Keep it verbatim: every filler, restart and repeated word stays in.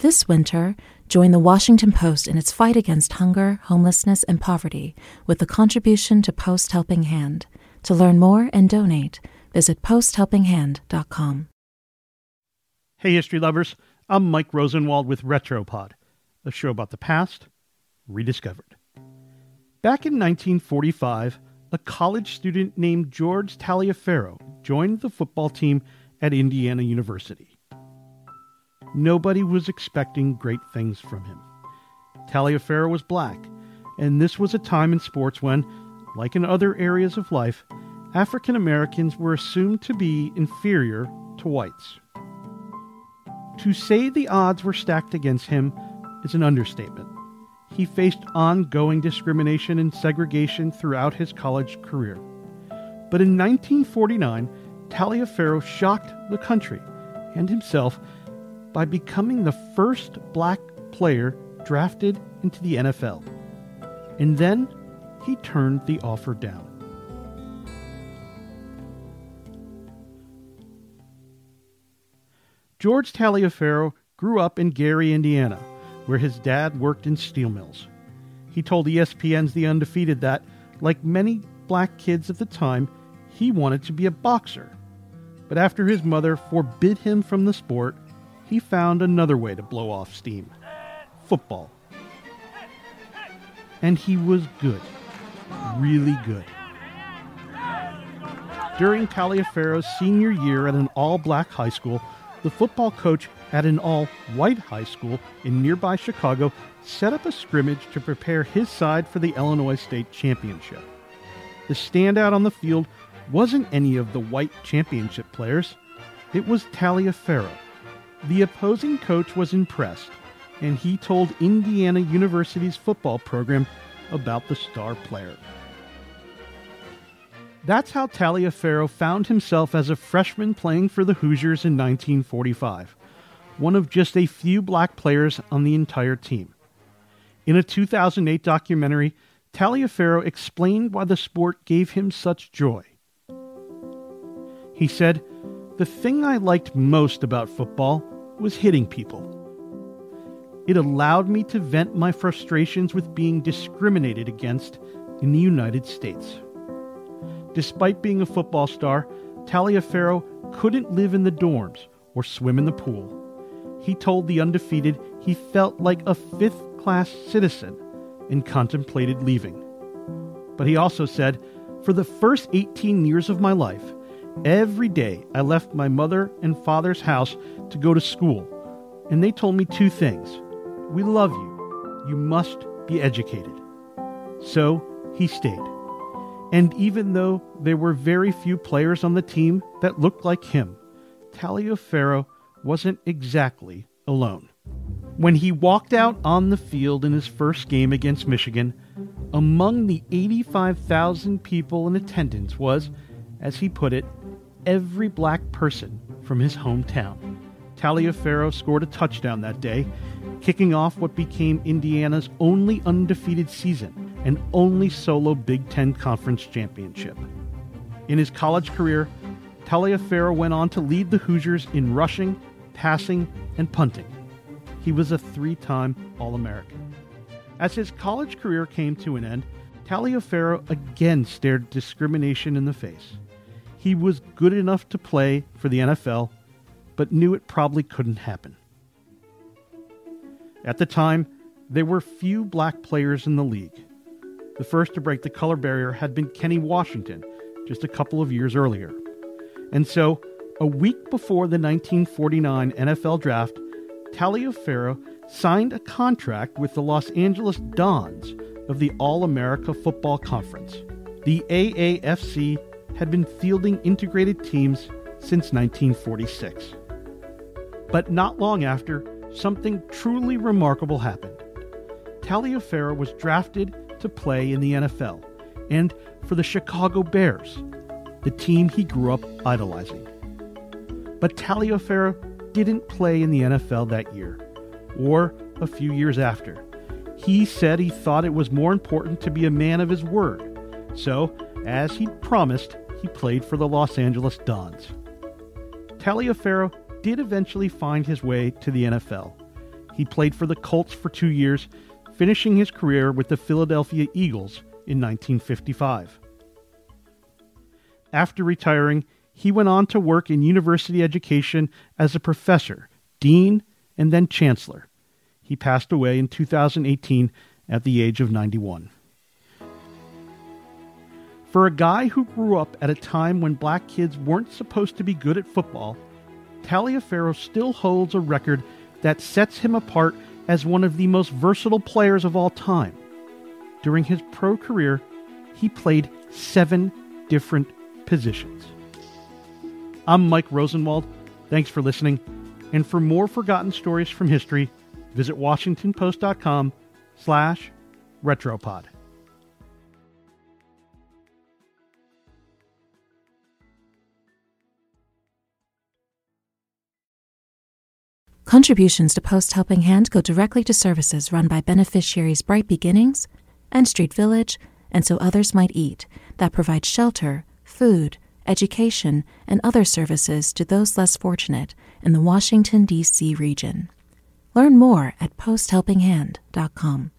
This winter, join the Washington Post in its fight against hunger, homelessness, and poverty with a contribution to Post Helping Hand. To learn more and donate, visit post helping hand dot com. Hey, history lovers. I'm Mike Rosenwald with RetroPod, a show about the past rediscovered. Back in nineteen forty-five, a college student named George Taliaferro joined the football team at Indiana University. Nobody was expecting great things from him. Taliaferro was black, and this was a time in sports when, like in other areas of life, African Americans were assumed to be inferior to whites. To say the odds were stacked against him is an understatement. He faced ongoing discrimination and segregation throughout his college career. But in nineteen forty-nine, Taliaferro shocked the country and himself by becoming the first black player drafted into the N F L. And then he turned the offer down. George Taliaferro grew up in Gary, Indiana, where his dad worked in steel mills. He told E S P N's The Undefeated that, like many black kids at the time, he wanted to be a boxer. But after his mother forbid him from the sport, he found another way to blow off steam: football. And he was good. Really good. During Taliaferro's senior year at an all-black high school, the football coach at an all-white high school in nearby Chicago set up a scrimmage to prepare his side for the Illinois State Championship. The standout on the field wasn't any of the white championship players. It was Taliaferro. The opposing coach was impressed, and he told Indiana University's football program about the star player. That's how Taliaferro found himself as a freshman playing for the Hoosiers in nineteen forty-five, one of just a few black players on the entire team. In a two thousand eight documentary, Taliaferro explained why the sport gave him such joy. He said, "The thing I liked most about football was hitting people. It allowed me to vent my frustrations with being discriminated against in the United States." Despite being a football star, Taliaferro couldn't live in the dorms or swim in the pool. He told The Undefeated he felt like a fifth-class citizen and contemplated leaving. But he also said, "For the first eighteen years of my life, every day I left my mother and father's house to go to school, and they told me two things. We love you. You must be educated." So he stayed. And even though there were very few players on the team that looked like him, Taliaferro wasn't exactly alone. When he walked out on the field in his first game against Michigan, among the eighty-five thousand people in attendance was, as he put it, every black person from his hometown. Taliaferro scored a touchdown that day, kicking off what became Indiana's only undefeated season and only solo Big Ten Conference championship. In his college career, Taliaferro went on to lead the Hoosiers in rushing, passing, and punting. He was a three-time All-American. As his college career came to an end, Taliaferro again stared discrimination in the face. He was good enough to play for the N F L, but knew it probably couldn't happen. At the time, there were few black players in the league. The first to break the color barrier had been Kenny Washington just a couple of years earlier. And so, a week before the nineteen forty-nine N F L draft, Taliaferro signed a contract with the Los Angeles Dons of the All-America Football Conference. The A A F C had been fielding integrated teams since nineteen forty-six. But not long after, something truly remarkable happened. Taliaferro was drafted to play in the N F L and for the Chicago Bears, the team he grew up idolizing. But Taliaferro didn't play in the N F L that year, or a few years after. He said he thought it was more important to be a man of his word. So, as he'd promised, he played for the Los Angeles Dons. Taliaferro did eventually find his way to the N F L. He played for the Colts for two years, finishing his career with the Philadelphia Eagles in nineteen fifty-five. After retiring, he went on to work in university education as a professor, dean, and then chancellor. He passed away in two thousand eighteen at the age of ninety-one. For a guy who grew up at a time when black kids weren't supposed to be good at football, Taliaferro still holds a record that sets him apart as one of the most versatile players of all time. During his pro career, he played seven different positions. I'm Mike Rosenwald. Thanks for listening. And for more forgotten stories from history, visit washington post dot com slash retropod. Contributions to Post Helping Hand go directly to services run by beneficiaries Bright Beginnings and Street Village and So Others Might Eat that provide shelter, food, education, and other services to those less fortunate in the Washington, D C region. Learn more at post helping hand dot com.